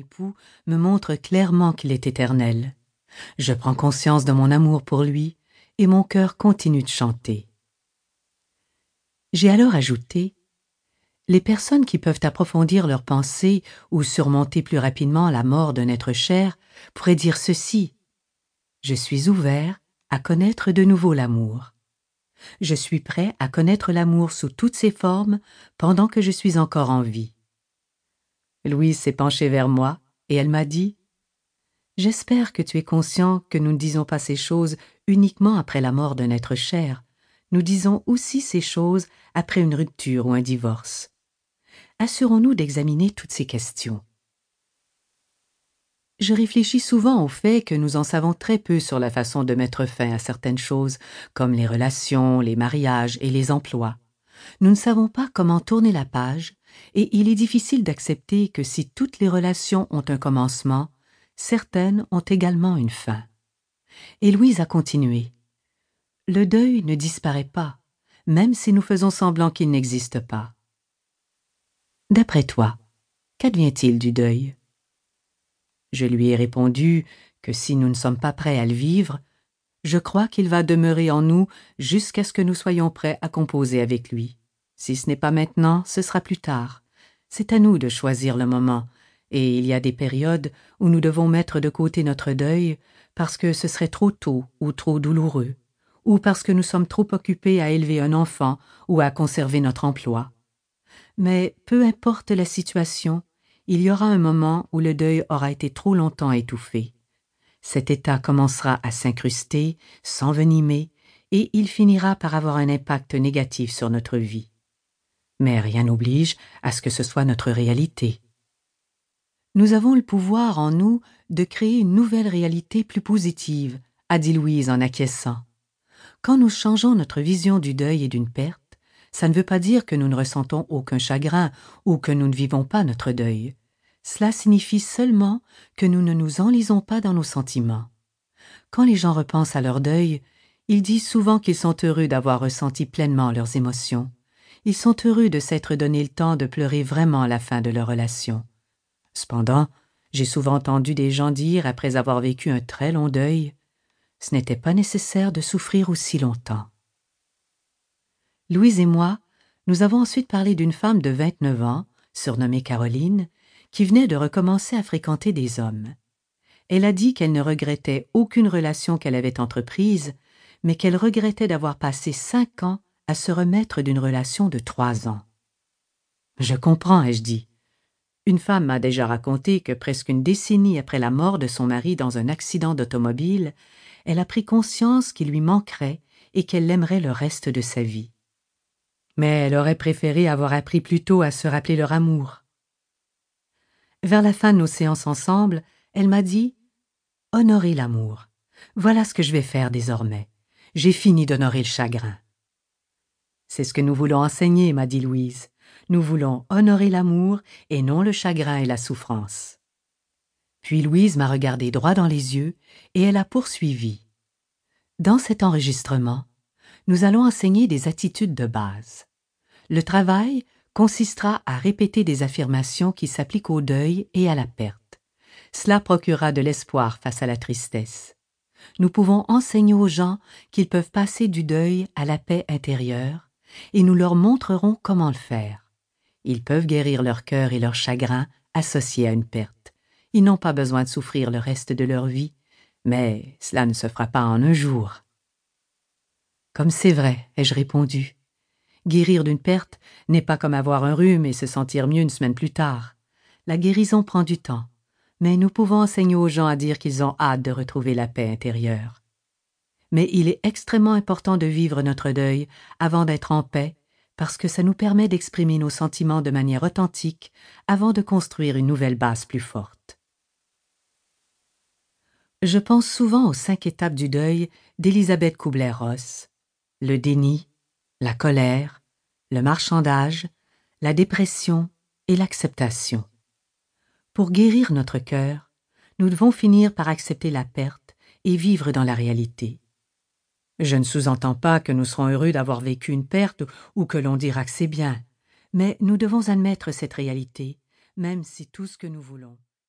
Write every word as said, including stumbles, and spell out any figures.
époux me montre clairement qu'il est éternel. Je prends conscience de mon amour pour lui et mon cœur continue de chanter. J'ai alors ajouté « Les personnes qui peuvent approfondir leurs pensées ou surmonter plus rapidement la mort d'un être cher pourraient dire ceci. Je suis ouvert à connaître de nouveau l'amour. Je suis prêt à connaître l'amour sous toutes ses formes pendant que je suis encore en vie. » Louise s'est penchée vers moi et elle m'a dit « J'espère que tu es conscient que nous ne disons pas ces choses uniquement après la mort d'un être cher. Nous disons aussi ces choses après une rupture ou un divorce. Assurons-nous d'examiner toutes ces questions. » Je réfléchis souvent au fait que nous en savons très peu sur la façon de mettre fin à certaines choses, comme les relations, les mariages et les emplois. Nous ne savons pas comment tourner la page, et il est difficile d'accepter que si toutes les relations ont un commencement, certaines ont également une fin. Et Louise a continué. Le deuil ne disparaît pas, même si nous faisons semblant qu'il n'existe pas. D'après toi, qu'advient-il du deuil? Je lui ai répondu que si nous ne sommes pas prêts à le vivre, je crois qu'il va demeurer en nous jusqu'à ce que nous soyons prêts à composer avec lui. Si ce n'est pas maintenant, ce sera plus tard. C'est à nous de choisir le moment, et il y a des périodes où nous devons mettre de côté notre deuil parce que ce serait trop tôt ou trop douloureux, ou parce que nous sommes trop occupés à élever un enfant ou à conserver notre emploi. Mais peu importe la situation, il y aura un moment où le deuil aura été trop longtemps étouffé. Cet état commencera à s'incruster, s'envenimer, et il finira par avoir un impact négatif sur notre vie. Mais rien n'oblige à ce que ce soit notre réalité. Nous avons le pouvoir en nous de créer une nouvelle réalité plus positive, a dit Louise en acquiesçant. Quand nous changeons notre vision du deuil et d'une perte, ça ne veut pas dire que nous ne ressentons aucun chagrin ou que nous ne vivons pas notre deuil. Cela signifie seulement que nous ne nous enlisons pas dans nos sentiments. Quand les gens repensent à leur deuil, ils disent souvent qu'ils sont heureux d'avoir ressenti pleinement leurs émotions. Ils sont heureux de s'être donné le temps de pleurer vraiment à la fin de leur relation. Cependant, j'ai souvent entendu des gens dire, après avoir vécu un très long deuil, « Ce n'était pas nécessaire de souffrir aussi longtemps. » Louise et moi, nous avons ensuite parlé d'une femme de vingt-neuf ans, surnommée Caroline, qui venait de recommencer à fréquenter des hommes. Elle a dit qu'elle ne regrettait aucune relation qu'elle avait entreprise, mais qu'elle regrettait d'avoir passé cinq ans à se remettre d'une relation de trois ans. « Je comprends », ai-je dit. Une femme m'a déjà raconté que presque une décennie après la mort de son mari dans un accident d'automobile, elle a pris conscience qu'il lui manquerait et qu'elle l'aimerait le reste de sa vie. Mais elle aurait préféré avoir appris plus tôt à se rappeler leur amour. Vers la fin de nos séances ensemble, elle m'a dit « Honorer l'amour. Voilà ce que je vais faire désormais. J'ai fini d'honorer le chagrin. » C'est ce que nous voulons enseigner, m'a dit Louise. Nous voulons honorer l'amour et non le chagrin et la souffrance. Puis Louise m'a regardé droit dans les yeux et elle a poursuivi. Dans cet enregistrement, nous allons enseigner des attitudes de base. Le travail consistera à répéter des affirmations qui s'appliquent au deuil et à la perte. Cela procurera de l'espoir face à la tristesse. Nous pouvons enseigner aux gens qu'ils peuvent passer du deuil à la paix intérieure et nous leur montrerons comment le faire. Ils peuvent guérir leur cœur et leur chagrin associés à une perte. Ils n'ont pas besoin de souffrir le reste de leur vie, mais cela ne se fera pas en un jour. « Comme c'est vrai, » ai-je répondu. « Guérir d'une perte n'est pas comme avoir un rhume et se sentir mieux une semaine plus tard. La guérison prend du temps, mais nous pouvons enseigner aux gens à dire qu'ils ont hâte de retrouver la paix intérieure. Mais il est extrêmement important de vivre notre deuil avant d'être en paix, parce que ça nous permet d'exprimer nos sentiments de manière authentique avant de construire une nouvelle base plus forte. Je pense souvent aux cinq étapes du deuil d'Elisabeth Kubler-Ross. Le déni, la colère, le marchandage, la dépression et l'acceptation. Pour guérir notre cœur, nous devons finir par accepter la perte et vivre dans la réalité. Je ne sous-entends pas que nous serons heureux d'avoir vécu une perte ou que l'on dira que c'est bien, mais nous devons admettre cette réalité, même si tout ce que nous voulons.